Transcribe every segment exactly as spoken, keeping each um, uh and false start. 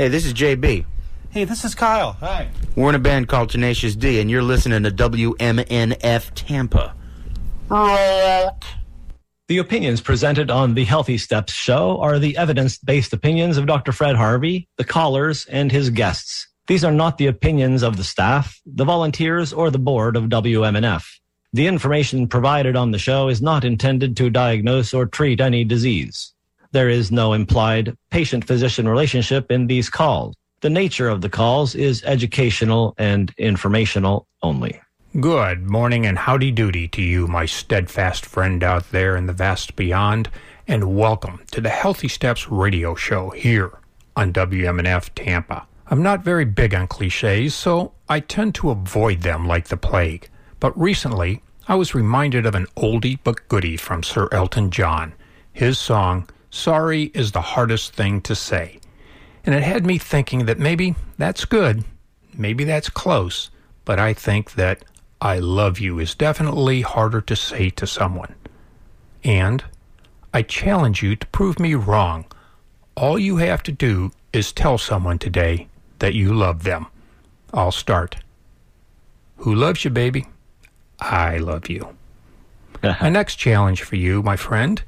Hey, this is J B. Hey, this is Kyle. Hi. We're in a band called Tenacious D, and you're listening to W M N F Tampa. The opinions presented on the Healthy Steps Show are the evidence-based opinions of Doctor Fred Harvey, the callers, and his guests. These are not the opinions of the staff, the volunteers, or the board of W M N F. The information provided on the show is not intended to diagnose or treat any disease. There is no implied patient-physician relationship in these calls. The nature of the calls is educational and informational only. Good morning and howdy doody to you, my steadfast friend out there in the vast beyond, and welcome to the Healthy Steps radio show here on W M N F Tampa. I'm not very big on cliches, so I tend to avoid them like the plague. But recently, I was reminded of an oldie but goodie from Sir Elton John. His song, Sorry is the Hardest Thing to Say. And it had me thinking that maybe that's good, maybe that's close, but I think that I love you is definitely harder to say to someone. And I challenge you to prove me wrong. All you have to do is tell someone today that you love them. I'll start. Who loves you, baby? I love you. My next challenge for you, my friend,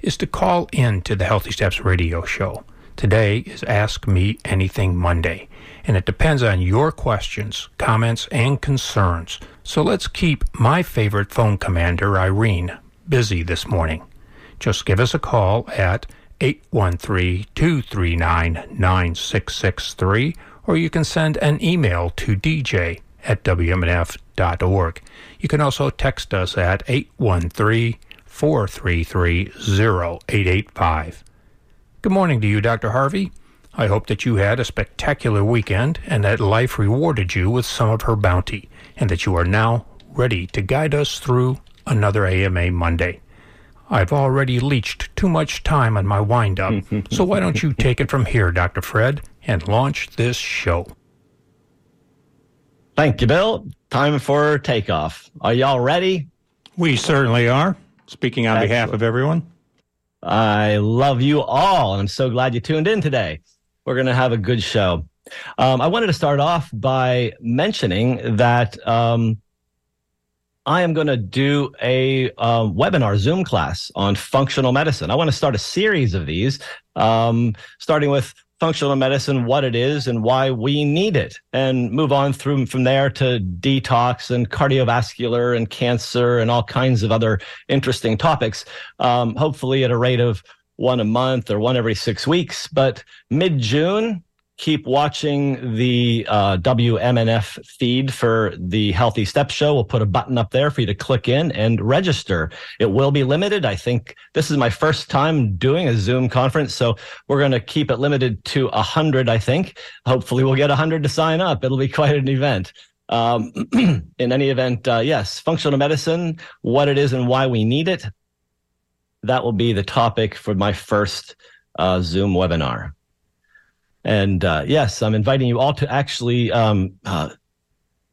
is to call in to the Healthy Steps radio show. Today is Ask Me Anything Monday, and it depends on your questions, comments, and concerns. So let's keep my favorite phone commander, Irene, busy this morning. Just give us a call at eight one three, two three nine, nine six six three, or you can send an email to d j at w m n f dot org. You can also text us at eight one three, four three three, zero eight eight five. Good morning to you, Doctor Harvey. I hope that you had a spectacular weekend and that life rewarded you with some of her bounty, and that you are now ready to guide us through another A M A Monday. I've already leached too much time on my wind-up, so why don't you take it from here, Doctor Fred, and launch this show. Thank you, Bill. Time for takeoff. Are y'all ready? We certainly are. Speaking on Excellent. behalf of everyone. I love you all, and I'm so glad you tuned in today. We're going to have a good show. Um, I wanted to start off by mentioning that um, I am going to do a uh, webinar Zoom class on functional medicine. I want to start a series of these, um, starting with functional medicine, what it is and why we need it, and move on through from there to detox and cardiovascular and cancer and all kinds of other interesting topics, um, hopefully at a rate of one a month or one every six weeks. But mid-June, keep watching the uh, W M N F feed for the Healthy Steps Show. We'll put a button up there for you to click in and register. It will be limited. I think this is my first time doing a Zoom conference, so we're going to keep it limited to one hundred, I think. Hopefully we'll get one hundred to sign up. It'll be quite an event. Um, in any event, uh, yes, functional medicine, what it is and why we need it. That will be the topic for my first uh, Zoom webinar. And uh, yes, I'm inviting you all to actually um, uh,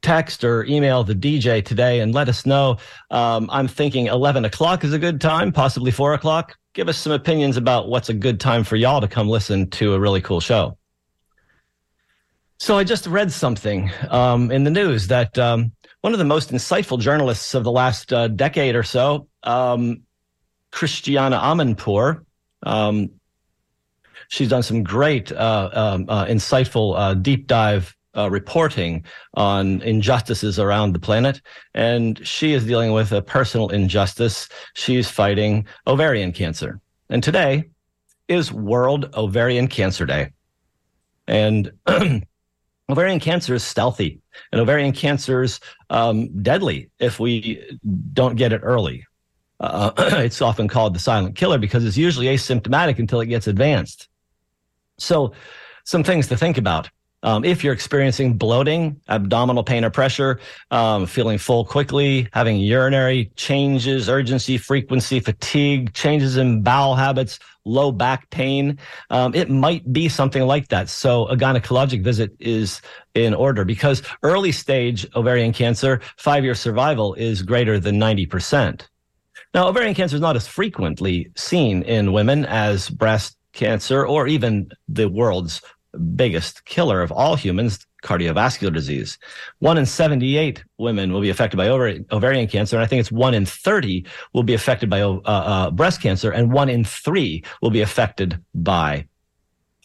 text or email the D J today and let us know. Um, I'm thinking eleven o'clock is a good time, possibly four o'clock. Give us some opinions about what's a good time for y'all to come listen to a really cool show. So I just read something um, in the news that um, one of the most insightful journalists of the last uh, decade or so, um, Christiana Amanpour, um she's done some great, uh, um, uh, insightful, uh, deep dive uh, reporting on injustices around the planet. And she is dealing with a personal injustice. She's fighting ovarian cancer. And today is World Ovarian Cancer Day. And ovarian cancer is stealthy, and ovarian cancer is um, deadly if we don't get it early. Uh, it's often called the silent killer because it's usually asymptomatic until it gets advanced. So some things to think about. Um, if you're experiencing bloating, abdominal pain or pressure, um, feeling full quickly, having urinary changes, urgency, frequency, fatigue, changes in bowel habits, low back pain, um, it might be something like that. So a gynecologic visit is in order because early stage ovarian cancer, five-year survival is greater than ninety percent. Now, ovarian cancer is not as frequently seen in women as breast cancer or even the world's biggest killer of all humans, cardiovascular disease. One in seventy-eight women will be affected by ovarian cancer, and I think it's one in thirty will be affected by uh, uh, breast cancer, and one in three will be affected by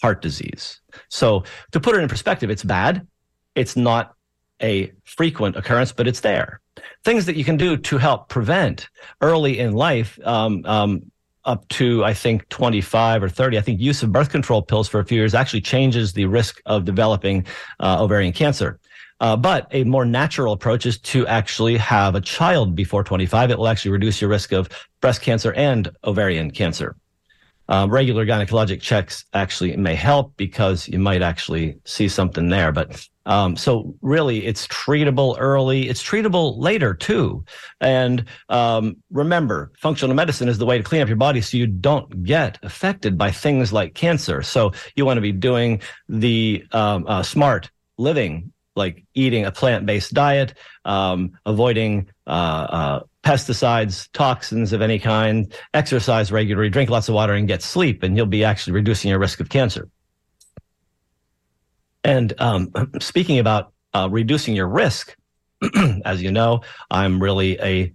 heart disease. So to put it in perspective, it's bad. It's not a frequent occurrence, but it's there. Things that you can do to help prevent early in life, um, um, up to, I think, twenty-five or thirty. I think use of birth control pills for a few years actually changes the risk of developing uh, ovarian cancer. Uh, but a more natural approach is to actually have a child before twenty-five. It will actually reduce your risk of breast cancer and ovarian cancer. Uh, regular gynecologic checks actually may help because you might actually see something there. But um, so really, it's treatable early. It's treatable later, too. And um, remember, functional medicine is the way to clean up your body so you don't get affected by things like cancer. So you want to be doing the um, uh, smart living, like eating a plant-based diet, um, avoiding uh, uh, pesticides, toxins of any kind, exercise regularly, drink lots of water, and get sleep, and you'll be actually reducing your risk of cancer. And um, speaking about uh, reducing your risk, as you know, I'm really a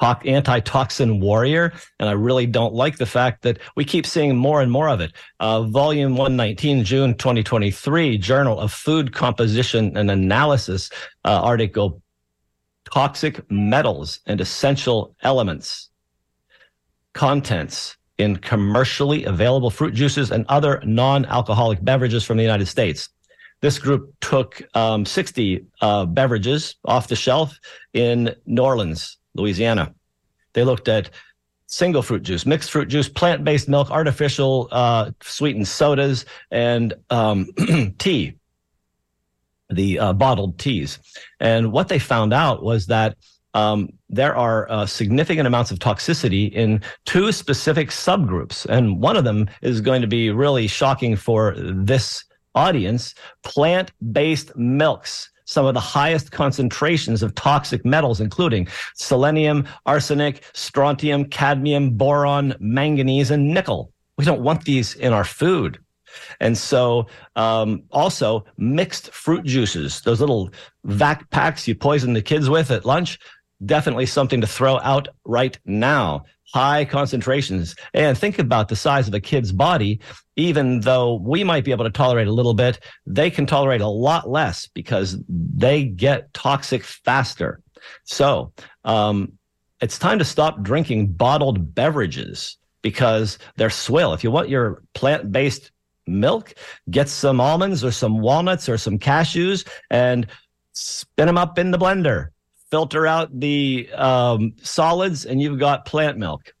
anti-toxin warrior, and I really don't like the fact that we keep seeing more and more of it. Uh, volume one nineteen, June twenty twenty-three, Journal of Food Composition and Analysis, uh, article, Toxic Metals and Essential Elements, Contents in Commercially Available Fruit Juices and Other Non-Alcoholic Beverages from the United States. This group took um, sixty uh, beverages off the shelf in New Orleans, Louisiana. They looked at single fruit juice, mixed fruit juice, plant-based milk, artificial uh, sweetened sodas, and um, tea, the uh, bottled teas. And what they found out was that um, there are uh, significant amounts of toxicity in two specific subgroups. And one of them is going to be really shocking for this audience, plant-based milks. Some of the highest concentrations of toxic metals, including selenium, arsenic, strontium, cadmium, boron, manganese, and nickel. We don't want these in our food. And so um, also mixed fruit juices, those little vac packs you poison the kids with at lunch, definitely something to throw out right now. High concentrations. And think about the size of a kid's body. Even though we might be able to tolerate a little bit, they can tolerate a lot less because they get toxic faster. So um, it's time to stop drinking bottled beverages because they're swill. If you want your plant-based milk, get some almonds or some walnuts or some cashews and spin them up in the blender. Filter out the um, solids and you've got plant milk.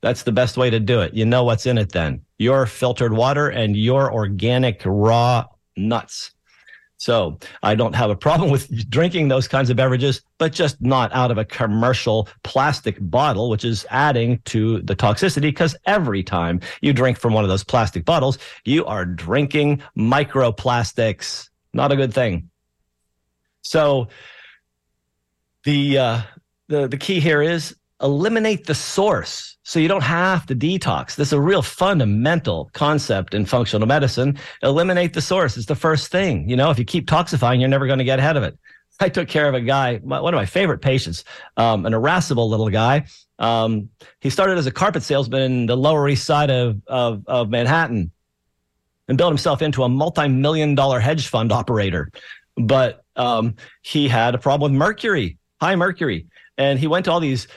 That's the best way to do it. You know what's in it then. Your filtered water and your organic raw nuts. So I don't have a problem with drinking those kinds of beverages, but just not out of a commercial plastic bottle, which is adding to the toxicity because every time you drink from one of those plastic bottles, you are drinking microplastics. Not a good thing. So the uh, the, the key here is eliminate the source so you don't have to detox. This is a real fundamental concept in functional medicine. Eliminate the source is the first thing. You know, if you keep toxifying, you're never going to get ahead of it. I took care of a guy, my, one of my favorite patients, um, an irascible little guy. Um, he started as a carpet salesman in the Lower East Side of, of, of Manhattan and built himself into a multi-million dollar hedge fund operator. But um, he had a problem with mercury, high mercury. And he went to all these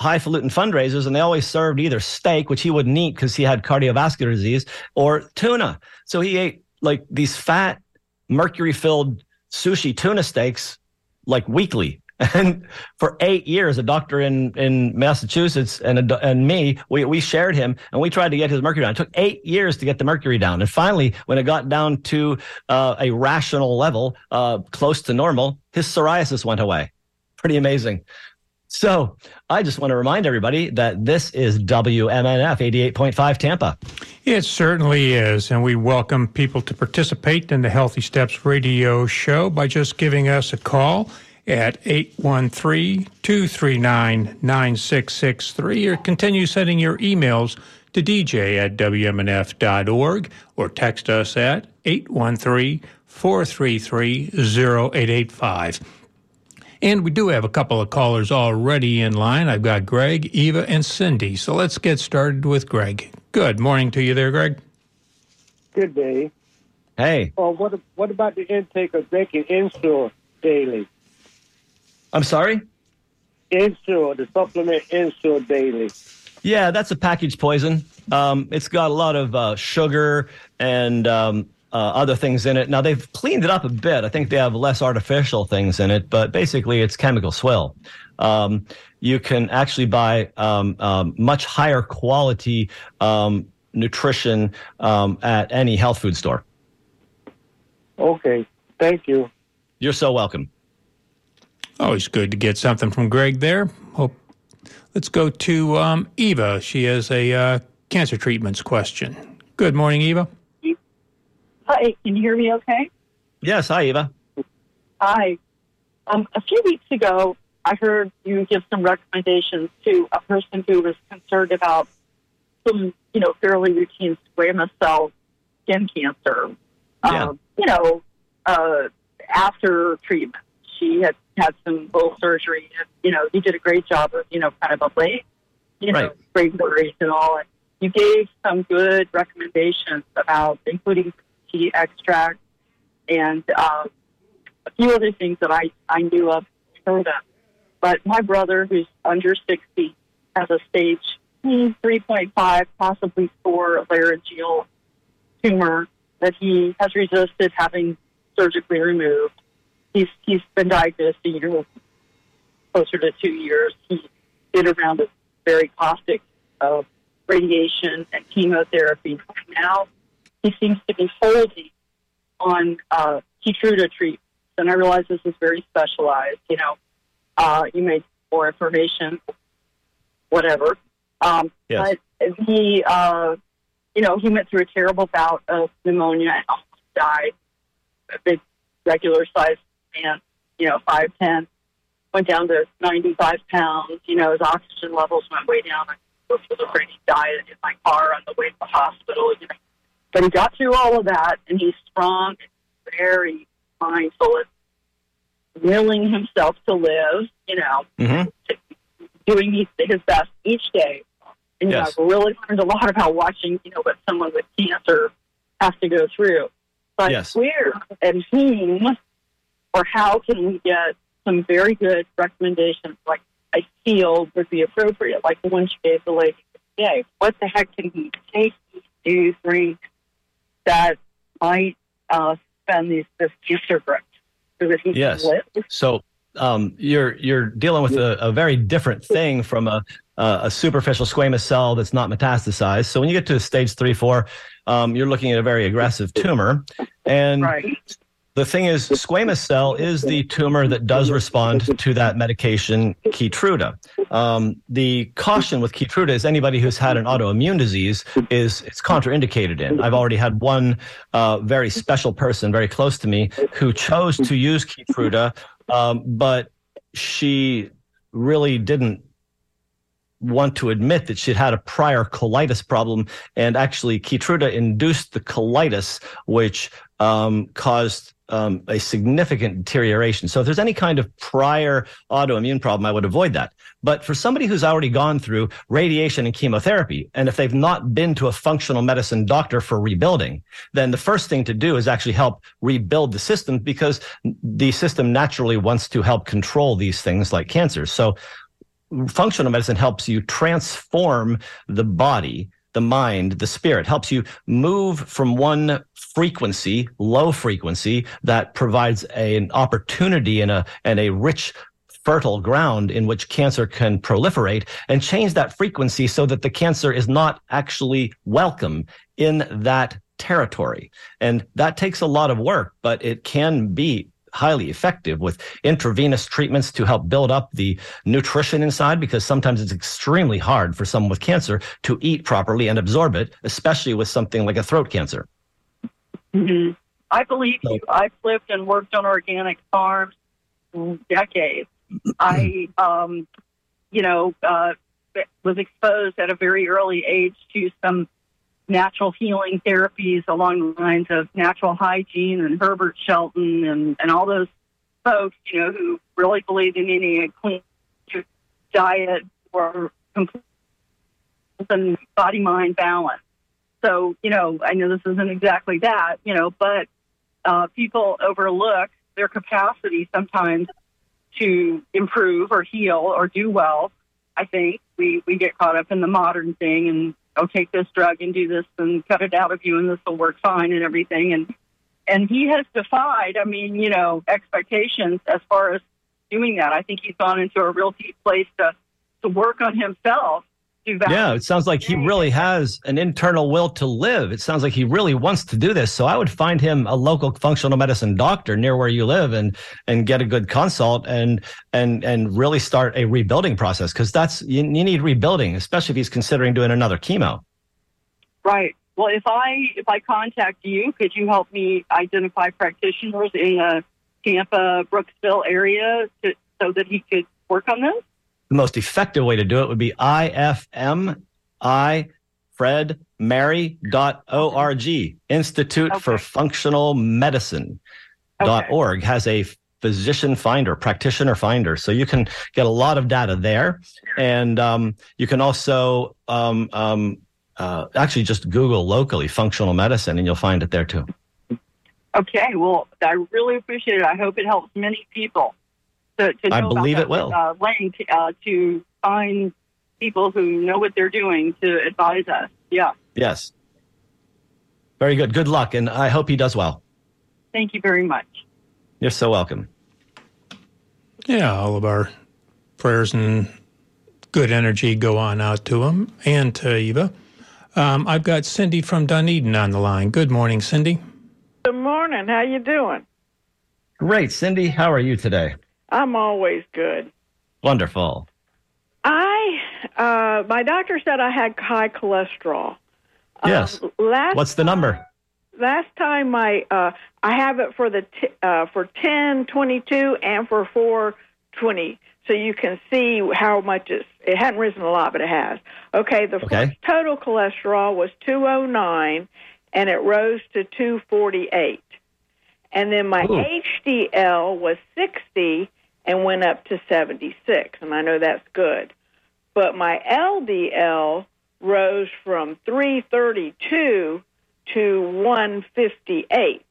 highfalutin fundraisers, and they always served either steak, which he wouldn't eat because he had cardiovascular disease, or tuna. So he ate like these fat, mercury-filled sushi tuna steaks like weekly. And for eight years, a doctor in, in Massachusetts and a, and me, we, we shared him, and we tried to get his mercury down. It took eight years to get the mercury down. And finally, when it got down to uh, a rational level, uh, close to normal, his psoriasis went away. Pretty amazing. So I just want to remind everybody that this is W M N F eighty-eight point five Tampa. It certainly is, and we welcome people to participate in the Healthy Steps radio show by just giving us a call at eight one three, two three nine, nine six six three or continue sending your emails to D J at W M N F dot org or text us at eight one three, four three three, zero eight eight five. And we do have a couple of callers already in line. I've got Greg, Eva, and Cindy. So let's get started with Greg. Good morning to you there, Greg. Good day. Hey. Well, what what about the intake of drinking Ensure daily? I'm sorry? Ensure, the supplement Ensure daily. Yeah, that's a packaged poison. Um, it's got a lot of uh, sugar and um, uh, other things in it. Now, they've cleaned it up a bit. I think they have less artificial things in it, but basically it's chemical swill. Um, you can actually buy um, um, much higher quality um, nutrition um, at any health food store. Okay. Thank you. You're so welcome. Always good to get something from Greg there. Hope. Let's go to um, Eva. She has a uh, cancer treatments question. Good morning, Eva. Hi. Can you hear me okay? Yes. Hi, Eva. Hi. Um, a few weeks ago, I heard you give some recommendations to a person who was concerned about some, you know, fairly routine squamous cell skin cancer. Yeah. Um, you know, uh, after treatment, she had had some bull surgery, and, you know, you did a great job of, you know, kind of ablating, you know, great worries and all. And you gave some good recommendations about including tea extract and um, a few other things that I, I knew of, heard of. But my brother, who's under sixty, has a stage three point five, possibly four laryngeal tumor that he has resisted having surgically removed. He's he's been diagnosed, you know, closer to two years. He did a round of very caustic uh, radiation and chemotherapy. Now he seems to be holding on uh, Keytruda treatments, and I realize this is very specialized. You know, uh, you may more information, whatever. Um, yes. But he. Uh, You know, he went through a terrible bout of pneumonia and almost died. A big, regular-sized man, you know, five ten, went down to ninety-five pounds. You know, his oxygen levels went way down. I was afraid he died in my car on the way to the hospital. You know. But he got through all of that, and he's strong and very mindful and willing himself to live, you know, mm-hmm. doing his best each day. And yes. you know, I've really learned a lot about watching, you know, what someone with cancer has to go through. But yes. where and whom or how can we get some very good recommendations, like I feel would be appropriate, like the one she gave the lady today? What the heck can he take, do, drink that might uh, spend these, this cancer break so that he yes. can live? So um, you're, you're dealing with a, a very different thing from a... Uh, a superficial squamous cell that's not metastasized. So when you get to stage three, four, um, you're looking at a very aggressive tumor. And right. the thing is, squamous cell is the tumor that does respond to that medication, Keytruda. Um, the caution with Keytruda is anybody who's had an autoimmune disease is it's contraindicated in. I've already had one uh, very special person very close to me who chose to use Keytruda, um, but she really didn't want to admit that she'd had a prior colitis problem, and actually Keytruda induced the colitis, which um, caused um, a significant deterioration. So if there's any kind of prior autoimmune problem, I would avoid that. But for somebody who's already gone through radiation and chemotherapy, and if they've not been to a functional medicine doctor for rebuilding, then the first thing to do is actually help rebuild the system, because the system naturally wants to help control these things like cancer. So functional medicine helps you transform the body, the mind, the spirit, helps you move from one frequency, low frequency, that provides a, an opportunity and a, and a rich, fertile ground in which cancer can proliferate, and change that frequency so that the cancer is not actually welcome in that territory. And that takes a lot of work, but it can be highly effective with intravenous treatments to help build up the nutrition inside, because sometimes it's extremely hard for someone with cancer to eat properly and absorb it, especially with something like a throat cancer. Mm-hmm. I believe so. you. I've lived and worked on organic farms for decades. I, um, you know, uh, was exposed at a very early age to some natural healing therapies along the lines of natural hygiene and Herbert Shelton and, and all those folks, you know, who really believed in eating a clean diet or complete body-mind balance. So, you know, I know this isn't exactly that, you know, but uh, people overlook their capacity sometimes to improve or heal or do well. I think we, we get caught up in the modern thing and, oh, take this drug and do this and cut it out of you and this will work fine and everything. And and he has defied, I mean, you know, expectations as far as doing that. I think he's gone into a real deep place to, to work on himself. To yeah, it sounds like he really has an internal will to live. It sounds like he really wants to do this. So I would find him a local functional medicine doctor near where you live and and get a good consult and and and really start a rebuilding process, because that's you, you need rebuilding, especially if he's considering doing another chemo. Right. Well, if I if I contact you, could you help me identify practitioners in the Tampa, Brooksville area to, so that he could work on this? The most effective way to do it would be I F M I Fred Mary dot org, Institute okay. for Functional Medicine dot org okay. has a physician finder, practitioner finder. So you can get a lot of data there. And um, you can also um, um, uh, actually just Google locally functional medicine and you'll find it there too. Okay. Well, I really appreciate it. I hope it helps many people. To, to know I believe it will. Uh, link uh, to find people who know what they're doing to advise us. Yeah. Yes. Very good. Good luck. And I hope he does well. Thank you very much. You're so welcome. Yeah. All of our prayers and good energy go on out to him and to Eva. Um, I've got Cindy from Dunedin on the line. Good morning, Cindy. Good morning. How you doing? Great, Cindy. How are you today? I'm always good. Wonderful. I, uh, my doctor said I had high cholesterol. Yes. Um, last What's the number? Time, last time I, uh, I have it for the t- uh, for ten twenty-two and for four twenty. So you can see how much it's, it hadn't risen a lot, but it has. Okay. The okay. total cholesterol was two oh nine, and it rose to two forty-eight. And then my Ooh. H D L was sixty. And went up to seventy-six, and I know that's good. But my L D L rose from three thirty-two to one fifty-eight.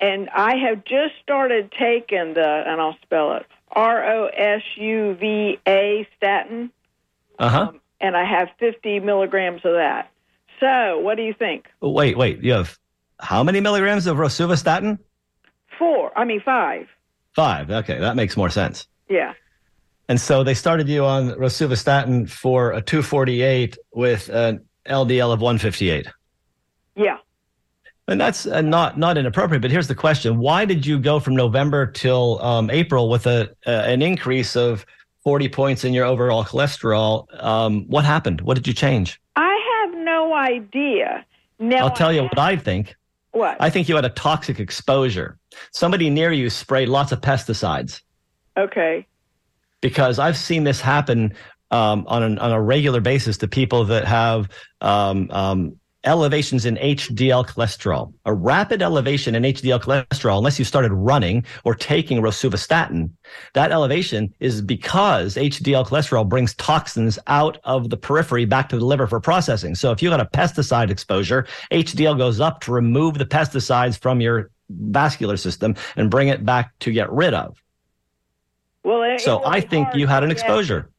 And I have just started taking the, and I'll spell it, R O S U V A statin. Uh-huh. Um, and I have fifty milligrams of that. So what do you think? Wait, wait, you have how many milligrams of rosuvastatin? Four, I mean five. Five. Okay, that makes more sense. Yeah. And so they started you on rosuvastatin for a two forty-eight with an L D L of one fifty-eight. Yeah. And that's not not inappropriate, but here's the question. Why did you go from November till um, April with a uh, an increase of forty points in your overall cholesterol? Um, what happened? What did you change? I have no idea. Now I'll tell I you have- what I think. What? I think you had a toxic exposure. Somebody near you sprayed lots of pesticides. Okay. Because I've seen this happen um, on an, on a regular basis to people that have um, um, elevations in H D L cholesterol. A rapid elevation in H D L cholesterol, unless you started running or taking rosuvastatin, that elevation is because H D L cholesterol brings toxins out of the periphery back to the liver for processing. So if you got a pesticide exposure, H D L goes up to remove the pesticides from your vascular system and bring it back to get rid of. Well, it, so it I think you had an exposure. Guess.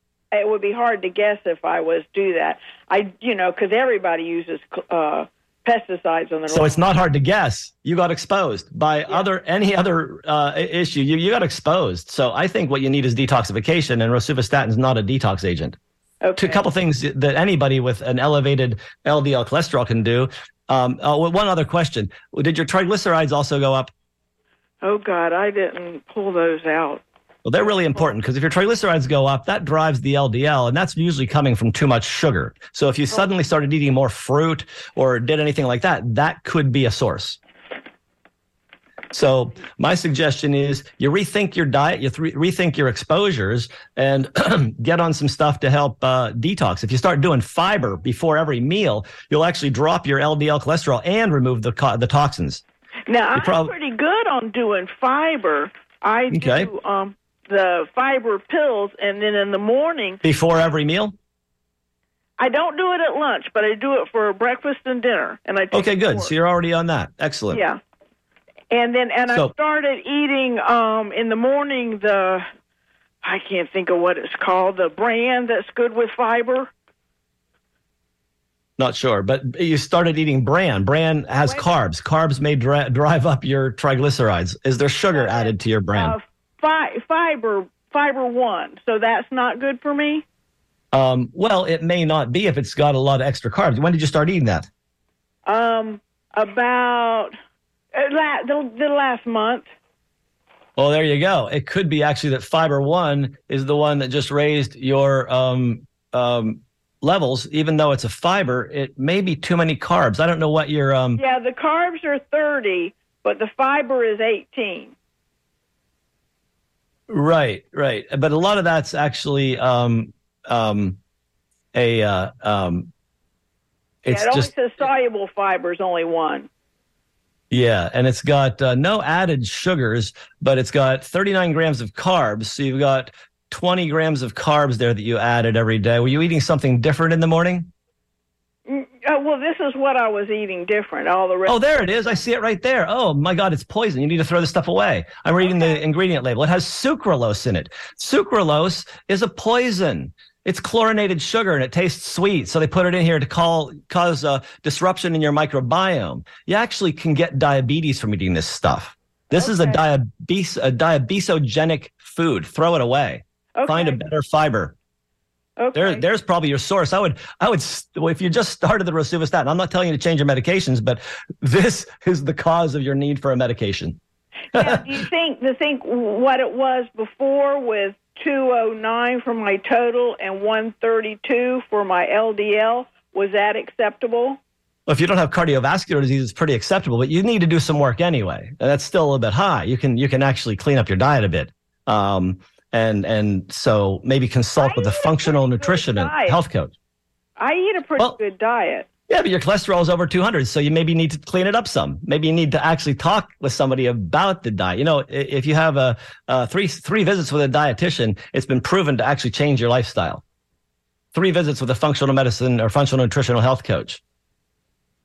It would be hard to guess if I was do that. I, you know, because everybody uses uh, pesticides on their. So it's not hard to guess. You got exposed by yeah. other any other uh, issue. You you got exposed. So I think what you need is detoxification, and rosuvastatin is not a detox agent. Okay. A couple things that anybody with an elevated L D L cholesterol can do. Um, uh, one other question. Did your triglycerides also go up? Oh, God, I didn't pull those out. Well, they're really important because if your triglycerides go up, that drives the L D L, and that's usually coming from too much sugar. So if you suddenly started eating more fruit or did anything like that, that could be a source. So my suggestion is you rethink your diet, you th- rethink your exposures, and get on some stuff to help uh, detox. If you start doing fiber before every meal, you'll actually drop your L D L cholesterol and remove the co- the toxins. Now, I'm prob- pretty good on doing fiber. I okay. do um, the fiber pills, and then in the morning. Before every meal? I don't do it at lunch, but I do it for breakfast and dinner. And I take Okay, good. So you're already on that. Excellent. Yeah. And then and so, I started eating um, in the morning the, I can't think of what it's called, the brand that's good with fiber. Not sure, but you started eating bran. Bran has Wait. carbs. Carbs may dra- drive up your triglycerides. Is there sugar added to your bran? Uh, fi- fiber, Fiber One. So that's not good for me? Um, well, it may not be if it's got a lot of extra carbs. When did you start eating that? Um, about uh, la- the, the last month. Well, there you go. It could be actually that Fiber One is the one that just raised your um, um, levels. Even though it's a fiber, it may be too many carbs. I don't know what your um yeah the carbs are thirty, but the fiber is eighteen. Right right But a lot of that's actually um um a uh um it's yeah, it just only says soluble fiber is only one. Yeah, and it's got uh, no added sugars, but it's got thirty-nine grams of carbs, so you've got twenty grams of carbs there that you added every day. Were you eating something different in the morning? Oh, well, this is what I was eating different. All the rest. Oh, there it is. I see it right there. Oh, my God, it's poison. You need to throw this stuff away. I'm reading okay. the ingredient label. It has sucralose in it. Sucralose is a poison. It's chlorinated sugar, and it tastes sweet, so they put it in here to call, cause a disruption in your microbiome. You actually can get diabetes from eating this stuff. This okay. is a, diabetes, a diabesogenic food. Throw it away. Okay. Find a better fiber. Okay. There, there's probably your source. I would, I would, well, if you just started the rosuvastatin, I'm not telling you to change your medications, but this is the cause of your need for a medication. Now, do you think, do you think what it was before with two oh nine for my total and one thirty-two for my L D L, was that acceptable? Well, if you don't have cardiovascular disease, it's pretty acceptable, but you need to do some work anyway. That's still a little bit high. You can, you can actually clean up your diet a bit. Um, And and so maybe consult I with a functional nutrition and health coach. I eat a pretty well, good diet. Yeah, but your cholesterol is over two hundred, so you maybe need to clean it up some. Maybe you need to actually talk with somebody about the diet. You know, if you have a, a three three visits with a dietitian, it's been proven to actually change your lifestyle. Three visits with a functional medicine or functional nutritional health coach.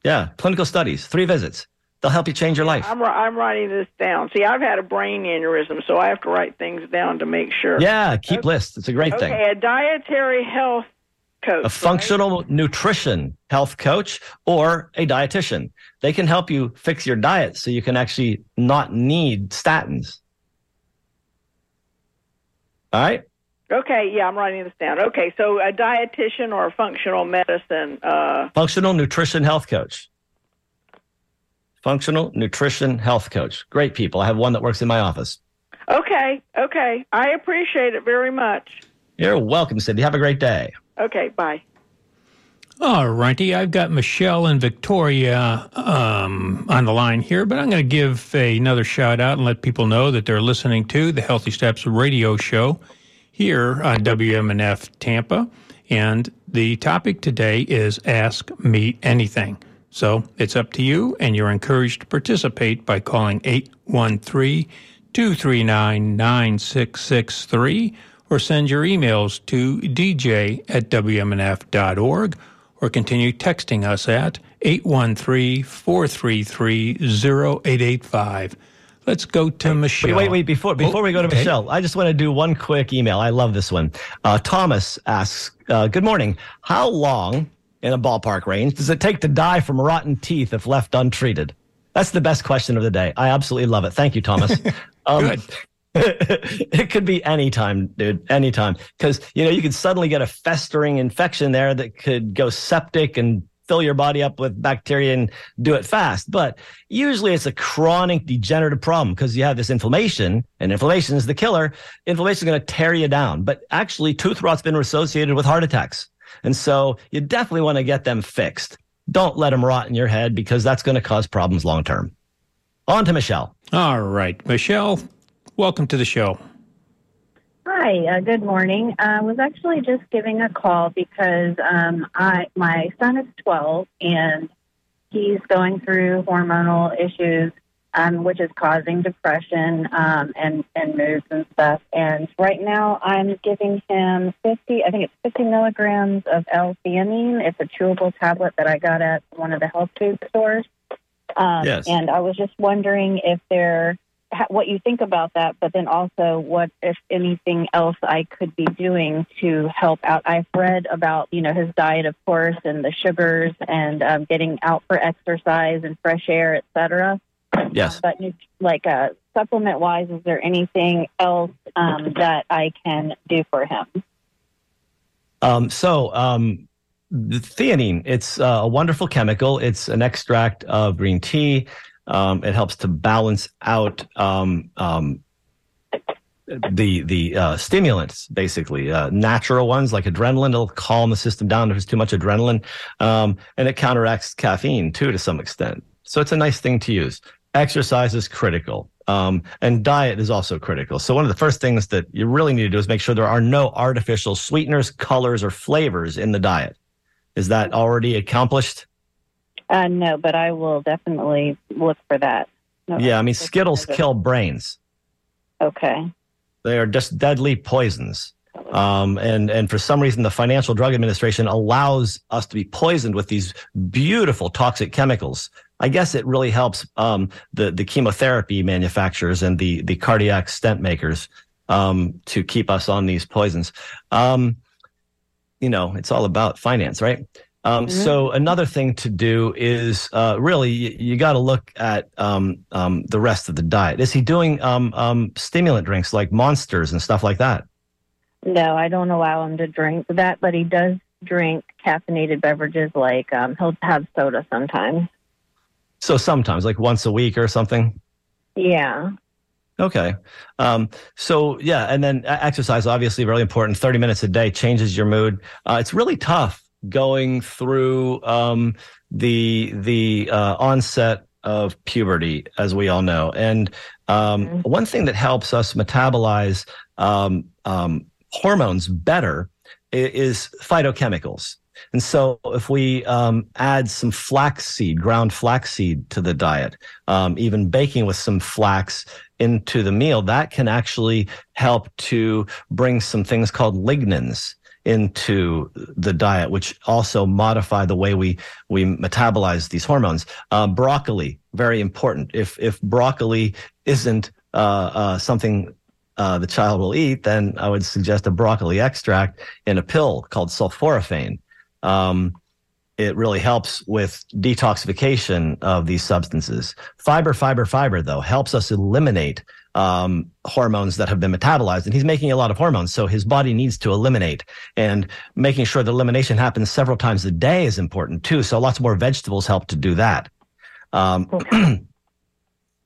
Yeah, clinical studies, three visits. They'll help you change your life. I'm, I'm writing this down. See, I've had a brain aneurysm, so I have to write things down to make sure. Yeah, keep okay. lists. It's a great okay, thing. Okay, a dietary health coach. A functional right? nutrition health coach or a dietitian. They can help you fix your diet so you can actually not need statins. All right? Okay, yeah, I'm writing this down. Okay, so a dietitian or a functional medicine. Uh, functional nutrition health coach. Functional nutrition health coach. Great people. I have one that works in my office. Okay. Okay. I appreciate it very much. You're welcome, Cindy. Have a great day. Okay. Bye. All righty. I've got Michelle and Victoria um, on the line here, but I'm going to give a, another shout out and let people know that they're listening to the Healthy Steps radio show here on W M N F Tampa. And the topic today is Ask Me Anything. So it's up to you, and you're encouraged to participate by calling eight one three, two three nine, nine six six three or send your emails to d j at w m n f dot org or continue texting us at eight one three, four three three, zero eight eight five. Let's go to Michelle. Wait, wait, wait before before oh, we go to okay. Michelle, I just want to do one quick email. I love this one. Uh, Thomas asks, uh, good morning. How long... in a ballpark range, does it take to die from rotten teeth if left untreated? That's the best question of the day. I absolutely love it. Thank you, Thomas. Um, Good. It could be any time, dude, any time. Because, you know, you could suddenly get a festering infection there that could go septic and fill your body up with bacteria and do it fast. But usually it's a chronic degenerative problem because you have this inflammation, and inflammation is the killer. Inflammation is going to tear you down. But actually, tooth rot's been associated with heart attacks. And so you definitely want to get them fixed. Don't let them rot in your head because that's going to cause problems long term. On to Michelle. All right. Michelle, welcome to the show. Hi, uh, good morning. I was actually just giving a call because um, I my son is twelve and he's going through hormonal issues, um, which is causing depression um, and, and moods and stuff. And right now I'm giving him fifty, I think it's fifty milligrams of L-theanine. It's a chewable tablet that I got at one of the health food stores. Um, yes. And I was just wondering if there... what you think about that, but then also what, if anything else, I could be doing to help out. I've read about, you know, his diet, of course, and the sugars and um, getting out for exercise and fresh air, et cetera. Yes. But like uh, supplement-wise, is there anything else um, that I can do for him? Um, so um, the theanine, it's a wonderful chemical. It's an extract of green tea. Um, it helps to balance out um, um, the the uh, stimulants, basically uh, natural ones like adrenaline. It'll calm the system down if there's too much adrenaline, um, and it counteracts caffeine too to some extent. So it's a nice thing to use. Exercise is critical, um, and diet is also critical. So one of the first things that you really need to do is make sure there are no artificial sweeteners, colors, or flavors in the diet. Is that already accomplished? Uh, no, but I will definitely look for that. No, yeah, I mean, Skittles kill brains. Okay. They are just deadly poisons. Um, and, and for some reason, the Financial Drug Administration allows us to be poisoned with these beautiful toxic chemicals. I guess it really helps um, the, the chemotherapy manufacturers and the, the cardiac stent makers um, to keep us on these poisons. Um, you know, it's all about finance, right? Um, mm-hmm. So another thing to do is uh, really you, you got to look at um, um, the rest of the diet. Is he doing um, um, stimulant drinks like Monsters and stuff like that? No, I don't allow him to drink that, but he does drink caffeinated beverages like um, he'll have soda sometimes. So sometimes, like once a week or something? Yeah. Okay. Um, so, yeah, and then exercise, obviously, really important. thirty minutes a day changes your mood. Uh, it's really tough going through um, the the uh, onset of puberty, as we all know. And um, mm-hmm. one thing that helps us metabolize um, um, hormones better is phytochemicals. And so if we um, add some flaxseed, ground flaxseed to the diet, um, even baking with some flax into the meal, that can actually help to bring some things called lignans into the diet, which also modify the way we we metabolize these hormones. Uh, broccoli, very important. If if broccoli isn't uh, uh, something uh, the child will eat, then I would suggest a broccoli extract in a pill called sulforaphane. Um, it really helps with detoxification of these substances. Fiber, fiber, fiber, though, helps us eliminate Um, hormones that have been metabolized, and he's making a lot of hormones, so his body needs to eliminate, and making sure the elimination happens several times a day is important too. So lots more vegetables help to do that. Um,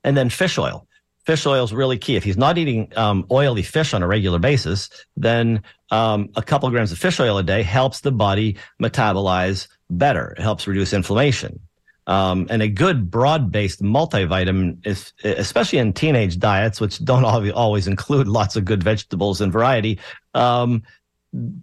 and then fish oil. Fish oil is really key. If he's not eating um, oily fish on a regular basis, then um, a couple grams of fish oil a day helps the body metabolize better. It helps reduce inflammation. Um, and a good broad-based multivitamin, is, especially in teenage diets, which don't always include lots of good vegetables and variety, um,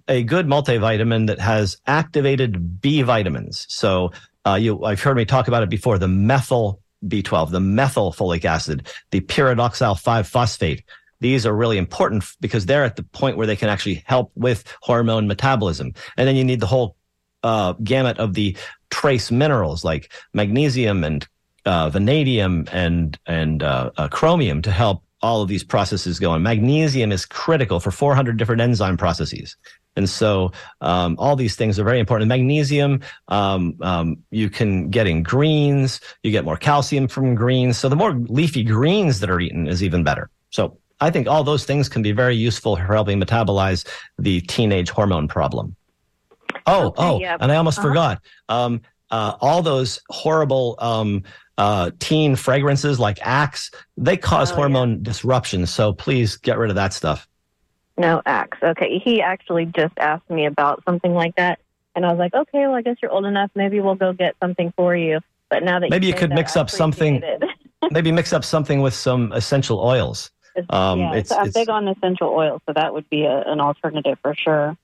a good multivitamin that has activated B vitamins. So uh, you, I've heard me talk about it before, the methyl B twelve, the methyl folic acid, the pyridoxal five phosphate. These are really important because they're at the point where they can actually help with hormone metabolism. And then you need the whole uh, gamut of the trace minerals like magnesium and uh, vanadium and and uh, uh, chromium to help all of these processes go on. Magnesium is critical for four hundred different enzyme processes. And so um, all these things are very important. Magnesium, um, um, you can get in greens, you get more calcium from greens. So the more leafy greens that are eaten is even better. So I think all those things can be very useful for helping metabolize the teenage hormone problem. Oh, okay, oh, yeah. And I almost uh-huh. forgot. Um, uh, all those horrible um, uh, teen fragrances like Axe, they cause oh, hormone yeah. disruption. So please get rid of that stuff. No, Axe. Okay. He actually just asked me about something like that. And I was like, okay, well, I guess you're old enough. Maybe we'll go get something for you. But now that maybe you, you could that, mix up something. Maybe mix up something with some essential oils. Um, yeah, it's, I'm it's, big on essential oils, so that would be a, an alternative for sure.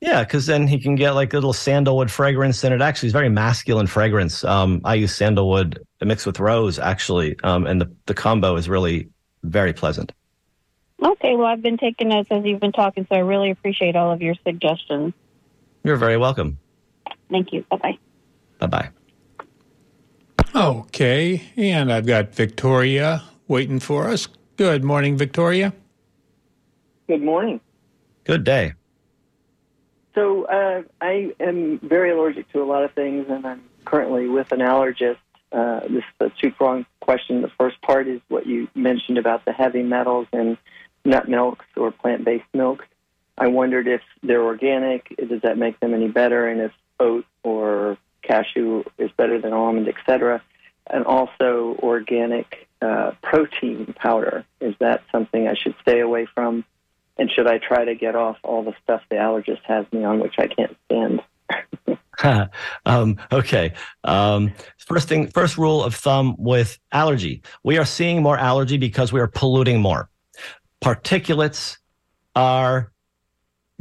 Yeah, because then he can get like a little sandalwood fragrance, and it actually is very masculine fragrance. Um, I use sandalwood mixed with rose, actually, um, and the, the combo is really very pleasant. Okay, well, I've been taking notes as you've been talking, so I really appreciate all of your suggestions. You're very welcome. Thank you. Bye-bye. Bye-bye. Okay, and I've got Victoria waiting for us. Good morning, Victoria. Good morning. Good day. So uh, I am very allergic to a lot of things, and I'm currently with an allergist. Uh, this is a two-pronged question. The first part is what you mentioned about the heavy metals and nut milks or plant-based milks. I wondered if they're organic, does that make them any better, and if oat or cashew is better than almond, et cetera, and also organic uh, protein powder. Is that something I should stay away from? And should I try to get off all the stuff the allergist has me on, which I can't stand? um, okay. Um, first thing, first rule of thumb with allergy. We are seeing more allergy because we are polluting more. Particulates are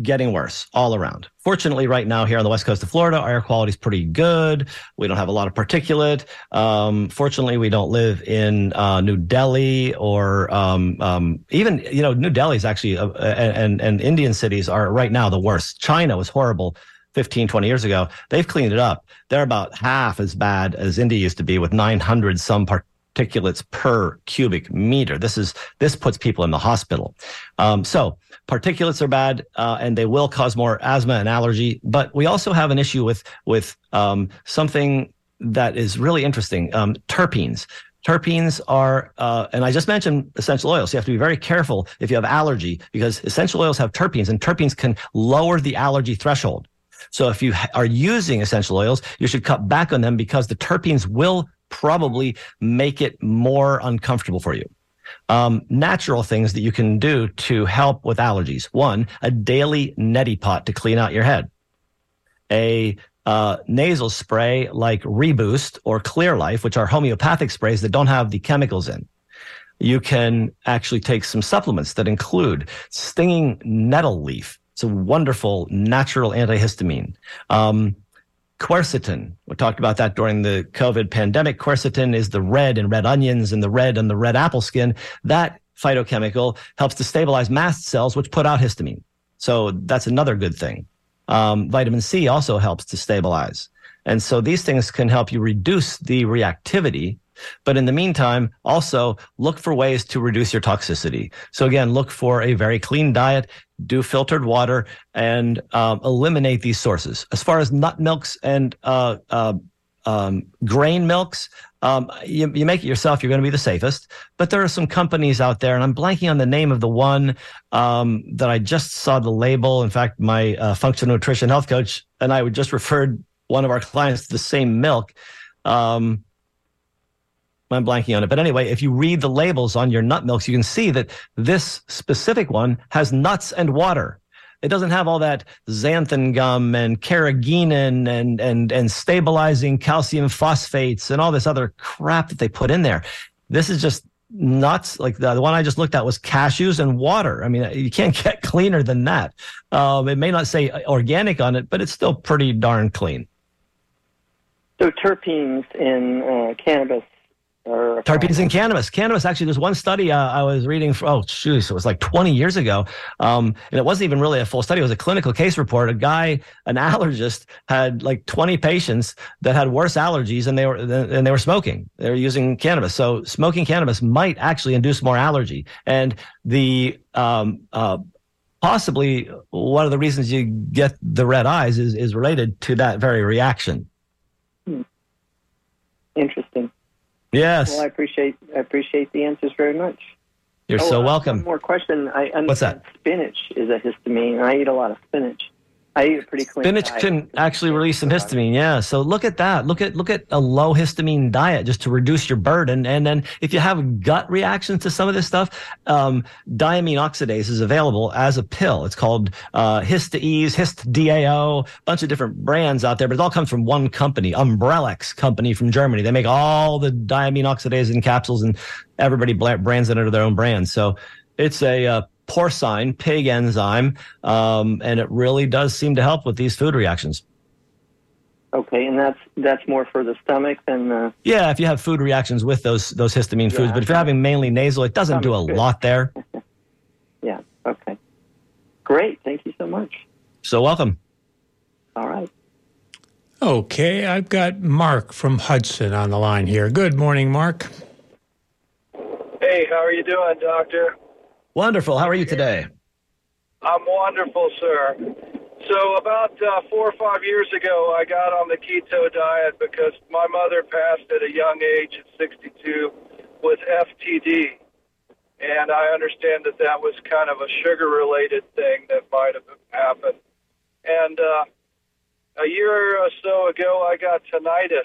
getting worse all around. Fortunately, right now here on the west coast of Florida, our air quality is pretty good. We don't have a lot of particulate. Um, fortunately, we don't live in uh, New Delhi or um, um, even, you know, New Delhi is actually, uh, and, and Indian cities are right now the worst. China was horrible fifteen, twenty years ago. They've cleaned it up. They're about half as bad as India used to be with nine hundred some particulates. Particulates per cubic meter. This is this puts people in the hospital. Um, so particulates are bad, uh, and they will cause more asthma and allergy. But we also have an issue with with um, something that is really interesting: um, terpenes. Terpenes are, uh, and I just mentioned essential oils. So you have to be very careful if you have allergy because essential oils have terpenes, and terpenes can lower the allergy threshold. So if you are using essential oils, you should cut back on them because the terpenes will probably make it more uncomfortable for you. Um, natural things that you can do to help with allergies. One, a daily neti pot to clean out your head. A uh, nasal spray like Reboost or Clear Life, which are homeopathic sprays that don't have the chemicals in. You can actually take some supplements that include stinging nettle leaf. It's a wonderful natural antihistamine. Um, Quercetin. We talked about that during the COVID pandemic. Quercetin is the red in red onions and the red on the red apple skin. That phytochemical helps to stabilize mast cells, which put out histamine. So that's another good thing. Um, vitamin C also helps to stabilize. And so these things can help you reduce the reactivity. But in the meantime, also look for ways to reduce your toxicity. So again, look for a very clean diet. Do filtered water and um, eliminate these sources. As far as nut milks and uh, uh, um, grain milks, um, you, you make it yourself. You're going to be the safest. But there are some companies out there, and I'm blanking on the name of the one um, that I just saw the label. In fact, my uh, functional nutrition health coach and I would just referred one of our clients to the same milk. Um, I'm blanking on it. But anyway, if you read the labels on your nut milks, you can see that this specific one has nuts and water. It doesn't have all that xanthan gum and carrageenan and, and, and stabilizing calcium phosphates and all this other crap that they put in there. This is just nuts. Like the, the one I just looked at was cashews and water. I mean, you can't get cleaner than that. Um, it may not say organic on it, but it's still pretty darn clean. So terpenes in uh, cannabis. Terpenes in cannabis. Cannabis, actually, there's one study uh, I was reading for, oh, shoot, it was like twenty years ago. Um, and it wasn't even really a full study. It was a clinical case report. A guy, an allergist, had like twenty patients that had worse allergies and they were and they were smoking. They were using cannabis. So smoking cannabis might actually induce more allergy. And the um, uh, possibly one of the reasons you get the red eyes is, is related to that very reaction. Hmm. Interesting. Yes. Well, I appreciate I appreciate the answers very much. You're oh, so welcome. One more question. I understand. What's that? Spinach is a histamine. I eat a lot of spinach. I eat a pretty clean diet. Spinach can actually release some histamine. Yeah. So look at that. Look at look at a low histamine diet just to reduce your burden. And then if you have gut reactions to some of this stuff, um, diamine oxidase is available as a pill. It's called uh, HistEase, HistDAO, a bunch of different brands out there, but it all comes from one company, Umbrellex company from Germany. They make all the diamine oxidase in capsules, and everybody brands it under their own brand. So it's a uh, porcine pig enzyme, um, and it really does seem to help with these food reactions. Okay, and that's that's more for the stomach than the... Yeah, if you have food reactions with those those histamine yeah, foods, but if you're having mainly nasal, it doesn't do a good. lot there. Yeah, okay. Great, thank you so much. So welcome. All right. Okay, I've got Mark from Hudson on the line here. Good morning, Mark. Hey, how are you doing, Doctor? Wonderful. How are you today? I'm wonderful, sir. So about uh, four or five years ago, I got on the keto diet because my mother passed at a young age at sixty-two with F T D. And I understand that that was kind of a sugar-related thing that might have happened. And uh, a year or so ago, I got tinnitus.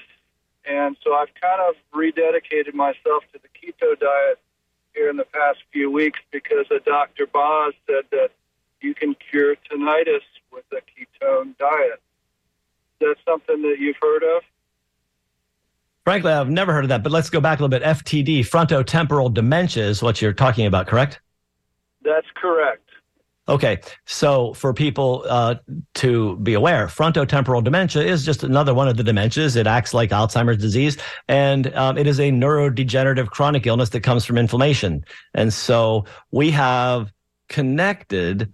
And so I've kind of rededicated myself to the keto diet here in the past few weeks because a Doctor Boz said that you can cure tinnitus with a ketone diet. Is that something that you've heard of? Frankly, I've never heard of that, but let's go back a little bit. F T D, frontotemporal dementia, is what you're talking about, correct? That's correct. Okay, so for people uh, to be aware, frontotemporal dementia is just another one of the dementias. It acts like Alzheimer's disease, and um, it is a neurodegenerative chronic illness that comes from inflammation. And so we have connected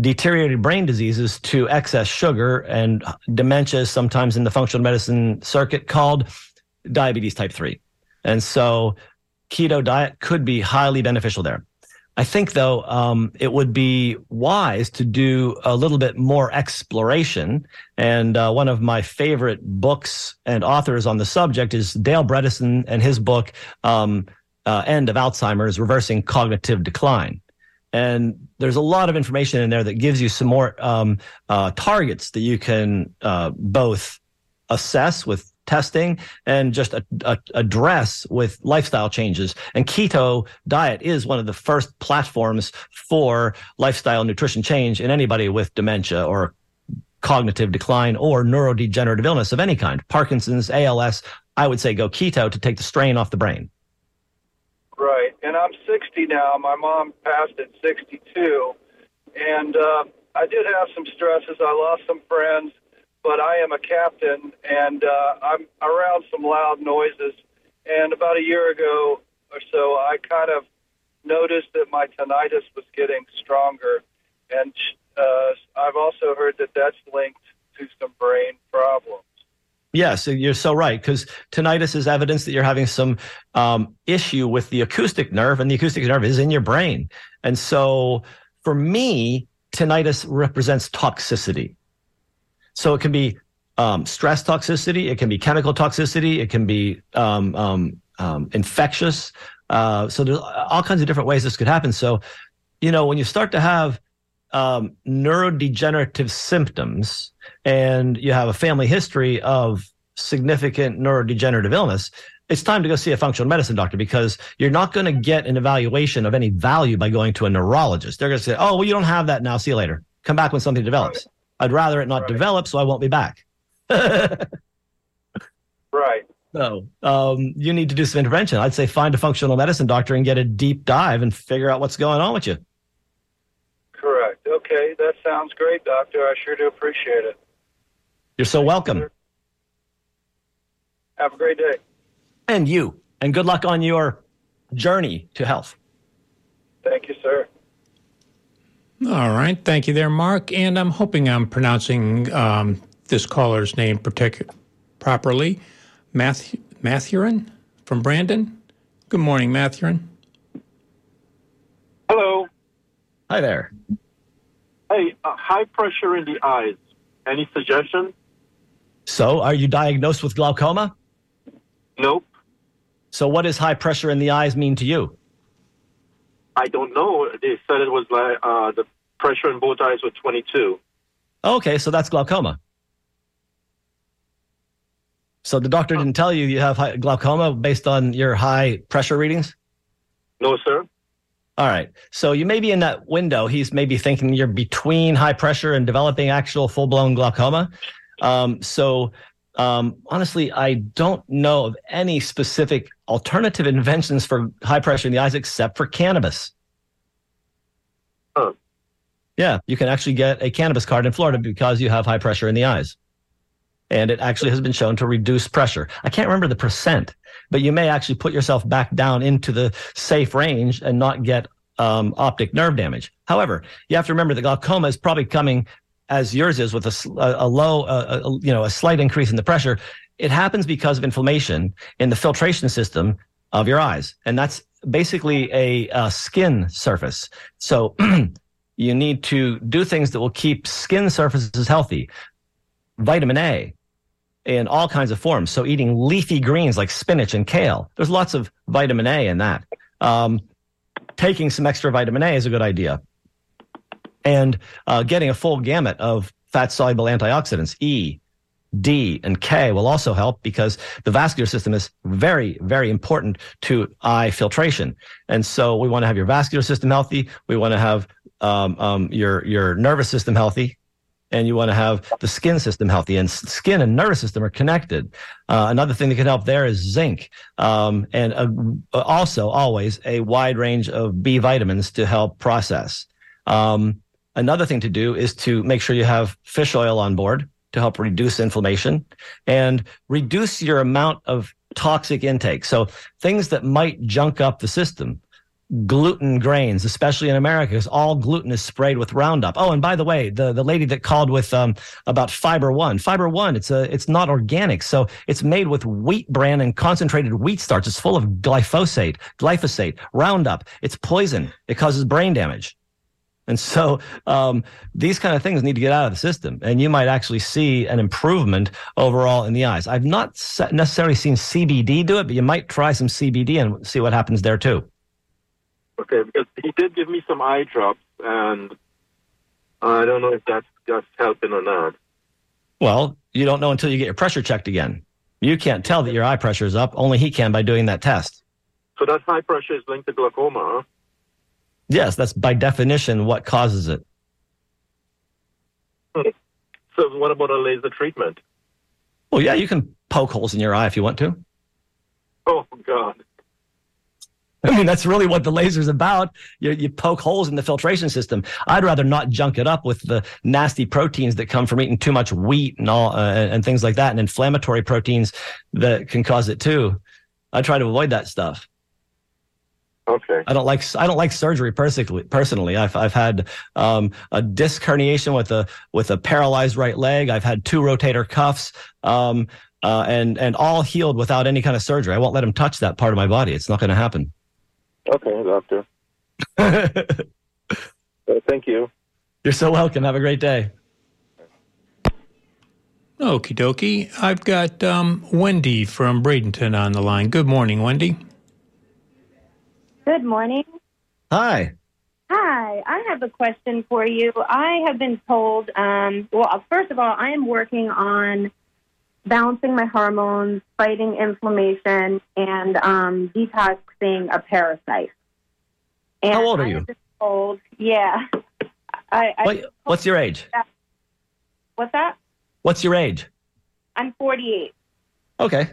deteriorated brain diseases to excess sugar, and dementia is sometimes in the functional medicine circuit called diabetes type three. And so keto diet could be highly beneficial there. I think, though, um, it would be wise to do a little bit more exploration. And uh, one of my favorite books and authors on the subject is Dale Bredesen and his book, um, uh, End of Alzheimer's, Reversing Cognitive Decline. And there's a lot of information in there that gives you some more um, uh, targets that you can uh, both assess with testing and just a, a, address with lifestyle changes. And keto diet is one of the first platforms for lifestyle nutrition change in anybody with dementia or cognitive decline or neurodegenerative illness of any kind. Parkinson's, A L S, I would say go keto to take the strain off the brain. Right. And I'm sixty now. My mom passed at sixty-two. And uh, I did have some stresses. I lost some friends. But I am a captain, and uh, I'm around some loud noises. And about a year ago or so, I kind of noticed that my tinnitus was getting stronger. And uh, I've also heard that that's linked to some brain problems. Yes, you're so right, because tinnitus is evidence that you're having some um, issue with the acoustic nerve, and the acoustic nerve is in your brain. And so for me, tinnitus represents toxicity. So it can be um, stress toxicity, it can be chemical toxicity, it can be um, um, um, infectious. Uh, so there's all kinds of different ways this could happen. So, you know, when you start to have um, neurodegenerative symptoms and you have a family history of significant neurodegenerative illness, it's time to go see a functional medicine doctor, because you're not going to get an evaluation of any value by going to a neurologist. They're going to say, oh, well, you don't have that now. See you later. Come back when something develops. I'd rather it not right. develop, so I won't be back. Right. So um, you need to do some intervention. I'd say find a functional medicine doctor and get a deep dive and figure out what's going on with you. Correct. Okay. That sounds great, Doctor. I sure do appreciate it. You're so Thanks, welcome. Sir. Have a great day. And you. And good luck on your journey to health. Thank you, sir. All right. Thank you there, Mark. And I'm hoping I'm pronouncing um, this caller's name partic- properly. Matthew, Mathurin from Brandon. Good morning, Mathurin. Hello. Hi there. Hey, uh, high pressure in the eyes. Any suggestion? So are you diagnosed with glaucoma? Nope. So what does high pressure in the eyes mean to you? I don't know. They said it was like uh, the pressure in both eyes was twenty-two. Okay, so that's glaucoma. So the doctor didn't tell you you have high glaucoma based on your high pressure readings? No, sir. All right. So you may be in that window. He's maybe thinking you're between high pressure and developing actual full-blown glaucoma. Um, so um, honestly, I don't know of any specific alternative inventions for high pressure in the eyes except for cannabis. Huh. Yeah, you can actually get a cannabis card in Florida because you have high pressure in the eyes. And it actually has been shown to reduce pressure. I can't remember the percent, but you may actually put yourself back down into the safe range and not get um, optic nerve damage. However, you have to remember that glaucoma is probably coming, as yours is, with a, a low, uh, a, you know, a slight increase in the pressure. It happens because of inflammation in the filtration system of your eyes, and that's basically a, a skin surface. So you need to do things that will keep skin surfaces healthy. Vitamin A. In all kinds of forms. So eating leafy greens like spinach and kale, there's lots of vitamin A in that. Um, taking some extra vitamin A is a good idea. And uh, getting a full gamut of fat-soluble antioxidants, E, D, and K, will also help because the vascular system is very, very important to eye filtration. And so we want to have your vascular system healthy. We want to have um, um, your, your nervous system healthy. And you want to have the skin system healthy. And skin and nervous system are connected. Uh, another thing that can help there is zinc. Um, and a, also, always, a wide range of B vitamins to help process. Um, another thing to do is to make sure you have fish oil on board to help reduce inflammation. And reduce your amount of toxic intake. So things that might junk up the system. Gluten grains, especially in America, because all gluten is sprayed with Roundup. Oh, and by the way, the, the lady that called with um, about Fiber One, Fiber One, it's a it's not organic, so it's made with wheat bran and concentrated wheat starch. It's full of glyphosate, glyphosate, Roundup. It's poison. It causes brain damage, and so um, these kind of things need to get out of the system. And you might actually see an improvement overall in the eyes. I've not necessarily seen C B D do it, but you might try some C B D and see what happens there too. Okay, because he did give me some eye drops, and I don't know if that's just helping or not. Well, you don't know until you get your pressure checked again. You can't tell that your eye pressure is up. Only he can by doing that test. So that high pressure is linked to glaucoma, huh? Yes, that's by definition what causes it. Hmm. So what about a laser treatment? Well, yeah, you can poke holes in your eye if you want to. Oh, God. I mean, that's really what the laser's about. You, you poke holes in the filtration system. I'd rather not junk it up with the nasty proteins that come from eating too much wheat and all uh, and things like that, and inflammatory proteins that can cause it too. I try to avoid that stuff. Okay. I don't like I don't like surgery personally. Personally, I've I've had um, a disc herniation with a with a paralyzed right leg. I've had two rotator cuffs. Um, uh, and and all healed without any kind of surgery. I won't let them touch that part of my body. It's not going to happen. Okay, doctor. uh, thank you. You're so welcome. Have a great day. Okie dokie. I've got um, Wendy from Bradenton on the line. Good morning, Wendy. Good morning. Hi. Hi. I have a question for you. I have been told, um, well, first of all, I am working on balancing my hormones, fighting inflammation, and um, detoxing a parasite. And how old are you? Old, yeah. I, I what, what's your age? That, what's that? What's your age? I'm forty-eight. Okay.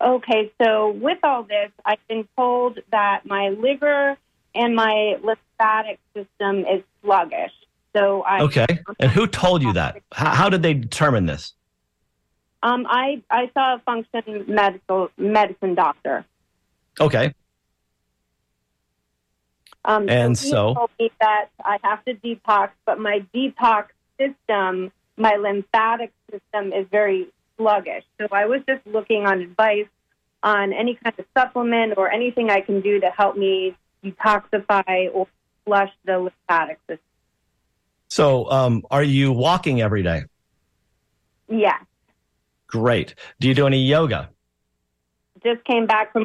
Okay, so with all this, I've been told that my liver and my lymphatic system is sluggish. So I okay. And who told you that? How, how did they determine this? Um, I, I saw a functional medical medicine doctor. Okay. Um, and so, he so told me that I have to detox, but my detox system, my lymphatic system, is very sluggish. So I was just looking on advice on any kind of supplement or anything I can do to help me detoxify or flush the lymphatic system. So, um, are you walking every day? Yeah. Great. Do you do any yoga? Just came back from.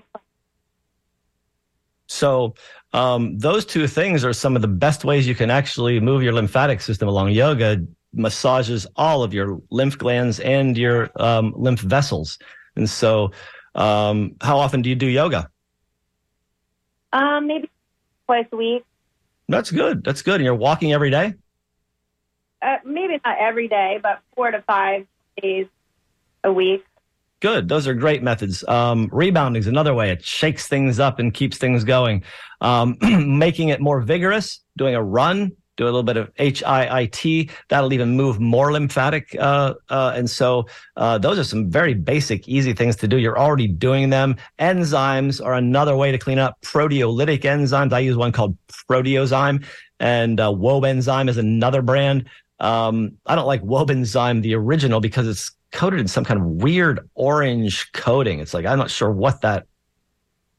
So um, those two things are some of the best ways you can actually move your lymphatic system along. Yoga massages all of your lymph glands and your um, lymph vessels. And so um, how often do you do yoga? Um, maybe twice a week. That's good. That's good. And you're walking every day? Uh, maybe not every day, but four to five days a week. Good. Those are great methods. Um, rebounding is another way. It shakes things up and keeps things going. Um, making it more vigorous, doing a run, do a little bit of H I I T. That'll even move more lymphatic. Uh, uh, and so uh, those are some very basic, easy things to do. You're already doing them. Enzymes are another way to clean up. Proteolytic enzymes. I use one called Proteozyme. And uh, Wobenzym is another brand. Um, I don't like Wobenzym, the original, because it's coated in some kind of weird orange coating. It's like, I'm not sure what that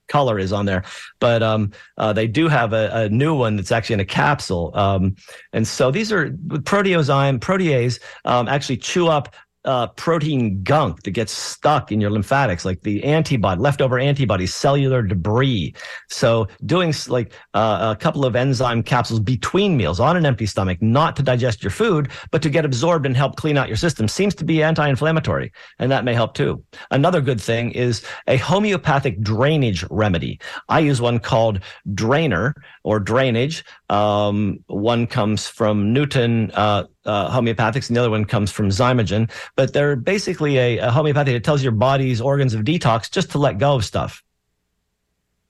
color is on there, but um, uh, they do have a, a new one that's actually in a capsule. Um, and so these are with Proteozyme, protease um, actually chew up uh, protein gunk that gets stuck in your lymphatics, like the antibody, leftover antibodies, cellular debris. So doing like uh, a couple of enzyme capsules between meals on an empty stomach, not to digest your food, but to get absorbed and help clean out your system, seems to be anti-inflammatory, and that may help too. Another good thing is a homeopathic drainage remedy. I use one called Drainer or Drainage. Um, one comes from Newton, uh, Uh, homeopathics, and the other one comes from Zymogen, but they're basically a, a homeopathy that tells your body's organs of detox just to let go of stuff.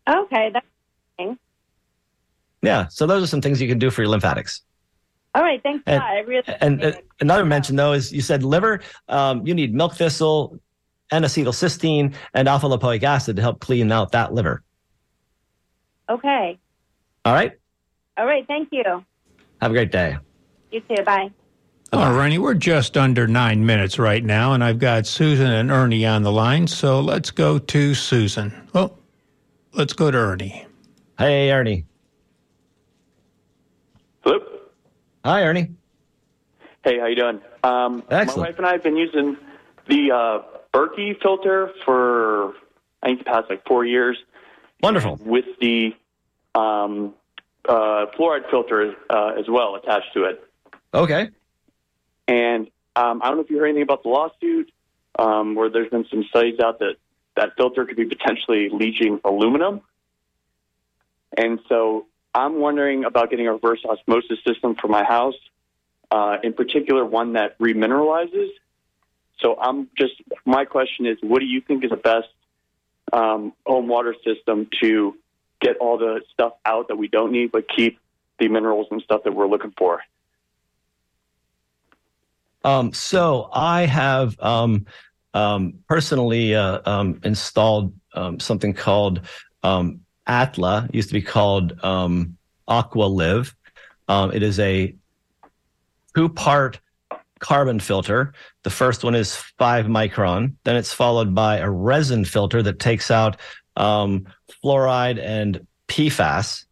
Okay, that's interesting. Yeah, so those are some things you can do for your lymphatics. All right, thanks a lot. I really and uh, another mention though is you said liver. Um, you need milk thistle, N-acetylcysteine, and alpha lipoic acid to help clean out that liver. Okay. All right. All right. Thank you. Have a great day. You too. Bye. All right, Ronnie, we're just under nine minutes right now, and I've got Susan and Ernie on the line, so let's go to Susan. Oh, let's go to Ernie. Hey, Ernie. Hello. Hi, Ernie. Hey, how you doing? Um, Excellent. My wife and I have been using the uh, Berkey filter for, I think, the past like four years. Wonderful. With the um, uh, fluoride filter uh, as well attached to it. Okay. And um, I don't know if you heard anything about the lawsuit um, where there's been some studies out that that filter could be potentially leaching aluminum. And so I'm wondering about getting a reverse osmosis system for my house, uh, in particular one that remineralizes. So I'm just, my question is, what do you think is the best um, home water system to get all the stuff out that we don't need, but keep the minerals and stuff that we're looking for? Um, so I have um, um, personally uh, um, installed um, something called um, A T L A. It used to be called um, Aqua Live. Um, it is a two-part carbon filter. The first one is five micron. Then it's followed by a resin filter that takes out um, fluoride and P FAS.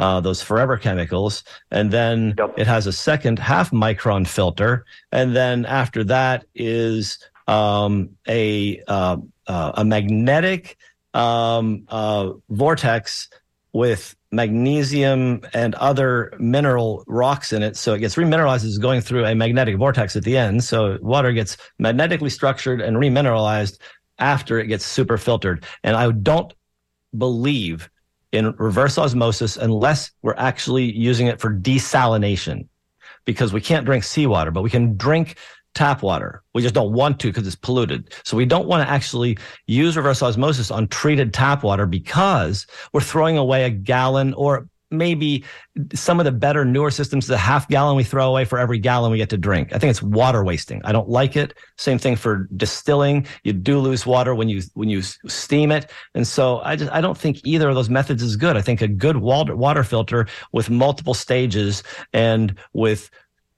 Uh, those forever chemicals, and then yep. It has a second half micron filter, and then after that is um, a uh, uh, a magnetic um, uh, vortex with magnesium and other mineral rocks in it, so it gets remineralized. It's going through a magnetic vortex at the end, so water gets magnetically structured and remineralized after it gets super filtered. And I don't believe in reverse osmosis unless we're actually using it for desalination, because we can't drink seawater, but we can drink tap water. We just don't want to because it's polluted. So we don't want to actually use reverse osmosis on treated tap water because we're throwing away a gallon, or maybe some of the better newer systems, the half gallon we throw away for every gallon we get to drink. I think it's water wasting. I don't like it. Same thing for distilling. You do lose water when you when you steam it. And so I just I don't think either of those methods is good. I think a good water filter with multiple stages and with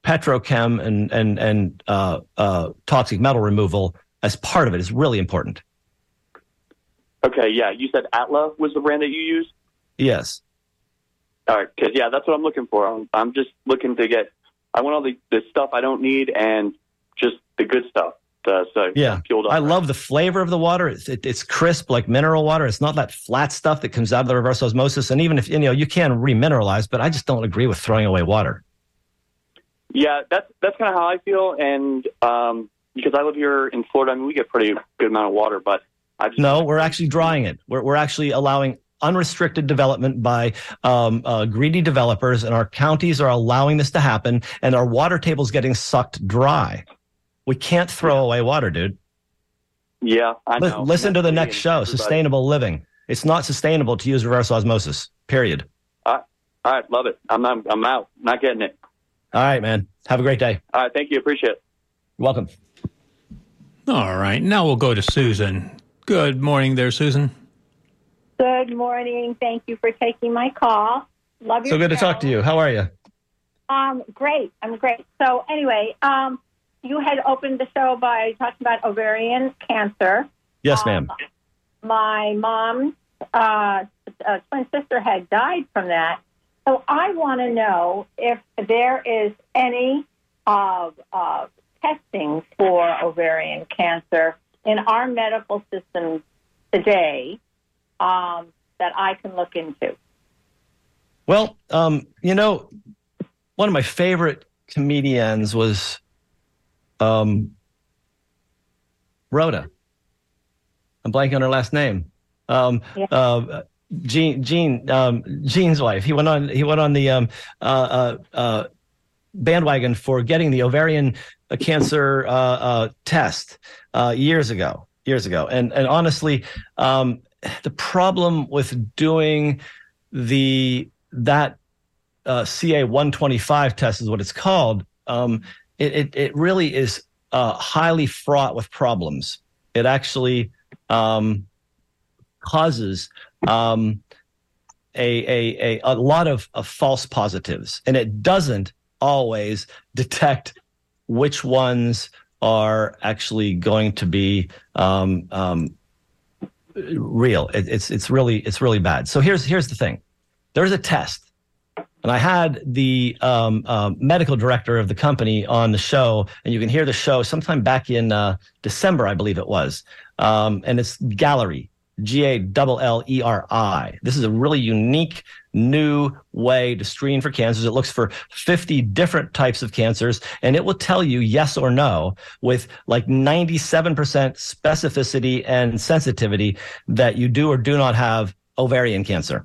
petrochem and and and uh, uh, toxic metal removal as part of it is really important. Okay, yeah. You said A T L A was the brand that you used? Yes. All right, because, yeah, that's what I'm looking for. I'm, I'm just looking to get – I want all the, the stuff I don't need and just the good stuff. Uh, so yeah, pure I love the flavor of the water. It's, it, it's crisp like mineral water. It's not that flat stuff that comes out of the reverse osmosis. And even if, you know, you can remineralize, but I just don't agree with throwing away water. Yeah, that's that's kind of how I feel. And um, because I live here in Florida, I mean, we get pretty good amount of water, but I just no, we're actually drying it. We're we're actually allowing unrestricted development by um, uh, greedy developers, and our counties are allowing this to happen, and our water table's getting sucked dry. We can't throw away water, dude. Yeah, I know. L- listen to the next show, Sustainable Living. It's not sustainable to use reverse osmosis, period. Uh, all right, love it. I'm, I'm, I'm out. Not getting it. All right, man. Have a great day. All right, thank you. Appreciate it. You're welcome. All right, now we'll go to Susan. Good morning there, Susan. Good morning. Thank you for taking my call. Love you. So good show. To talk to you. How are you? Um, great. I'm great. So anyway, um, you had opened the show by talking about ovarian cancer. Yes, um, ma'am. My mom's uh, uh, twin sister had died from that. So I want to know if there is any of uh, uh, testing for ovarian cancer in our medical system today. Um, that I can look into? Well, um, you know, one of my favorite comedians was um, Rhoda. I'm blanking on her last name. Um, yeah. uh, Gene, Gene, um, Gene's wife. He went on. He went on the um, uh, uh, uh, bandwagon for getting the ovarian cancer uh, uh, test uh, years ago. Years ago, and and honestly. Um, The problem with doing the that uh, C A one twenty-five test is what it's called. Um, it, it it really is uh, highly fraught with problems. It actually um, causes um, a, a a a lot of, of false positives, and it doesn't always detect which ones are actually going to be. Um, um, real it, it's it's really it's really bad. So here's here's the thing. There's a test, and I had the um uh, medical director of the company on the show, and you can hear the show sometime back in uh December, I believe it was, um and it's Galleri, G A L L E R I. This is a really unique new way to screen for cancers. It looks for fifty different types of cancers, and it will tell you yes or no with like ninety-seven percent specificity and sensitivity that you do or do not have ovarian cancer.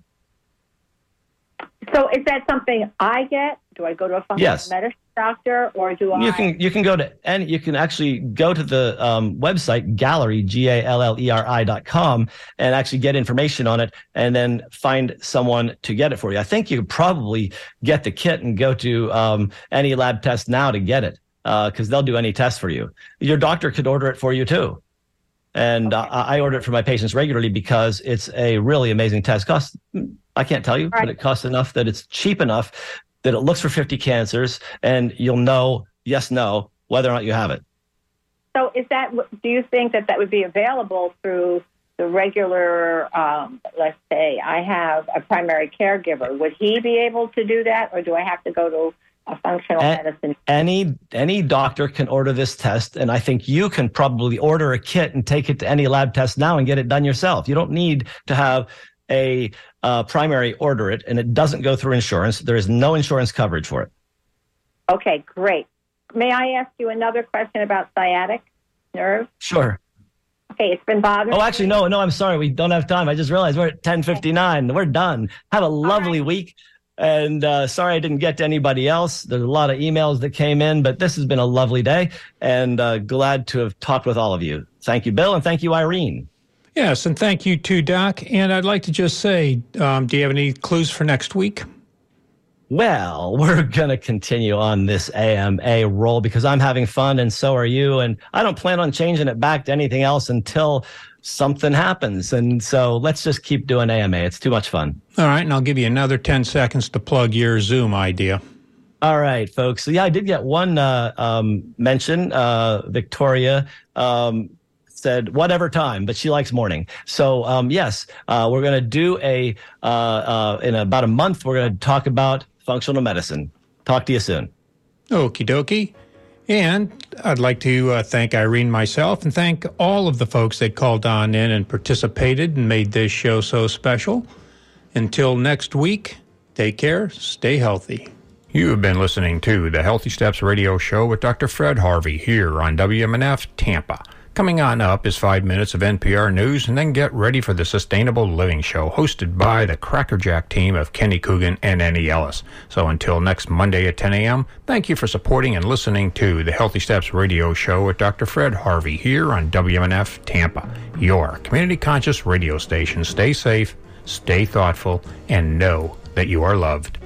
So is that something I get? Do I go to a functional yes. medicine doctor, or do I? You can you can go to and you can actually go to the um, website Galleri, G A L L E R I dot com, and actually get information on it, and then find someone to get it for you. I think you could probably get the kit and go to um, any lab test now to get it, because uh, they'll do any test for you. Your doctor could order it for you too. And okay. I, I order it for my patients regularly because it's a really amazing test. Costs, I can't tell you, right. but it costs enough that it's cheap enough that it looks for fifty cancers, and you'll know, yes, no, whether or not you have it. So is that, do you think that that would be available through the regular, um, let's say I have a primary caregiver, would he be able to do that, or do I have to go to a functional a- medicine? Any, any doctor can order this test, and I think you can probably order a kit and take it to any lab test now and get it done yourself. You don't need to have a uh, primary order it, and it doesn't go through insurance. There is no insurance coverage for it. Okay, great. May I ask you another question about sciatic nerve? Sure. Okay, it's been bothering. Oh, actually, me. no, no, I'm sorry. We don't have time. I just realized we're at ten fifty-nine. Okay. We're done. Have a lovely right. week. And uh, sorry I didn't get to anybody else. There's a lot of emails that came in, but this has been a lovely day, and uh, glad to have talked with all of you. Thank you, Bill, and thank you, Irene. Yes, and thank you too, Doc. And I'd like to just say, um, do you have any clues for next week? Well, we're going to continue on this A M A roll because I'm having fun and so are you. And I don't plan on changing it back to anything else until something happens. And so let's just keep doing A M A. It's too much fun. All right, and I'll give you another ten seconds to plug your Zoom idea. All right, folks. So, yeah, I did get one uh, um, mention, uh, Victoria. Um said whatever time, but she likes morning. So um, yes, uh, we're going to do a, uh, uh, in about a month, we're going to talk about functional medicine. Talk to you soon. Okie dokie. And I'd like to uh, thank Irene myself and thank all of the folks that called on in and participated and made this show so special. Until next week, take care, stay healthy. You have been listening to the Healthy Steps Radio Show with Doctor Fred Harvey here on W M N F Tampa. Coming on up is five minutes of N P R news, and then get ready for the Sustainable Living Show, hosted by the Cracker Jack team of Kenny Coogan and Annie Ellis. So until next Monday at ten a.m., thank you for supporting and listening to the Healthy Steps Radio Show with Doctor Fred Harvey here on W M N F Tampa, your community-conscious radio station. Stay safe, stay thoughtful, and know that you are loved.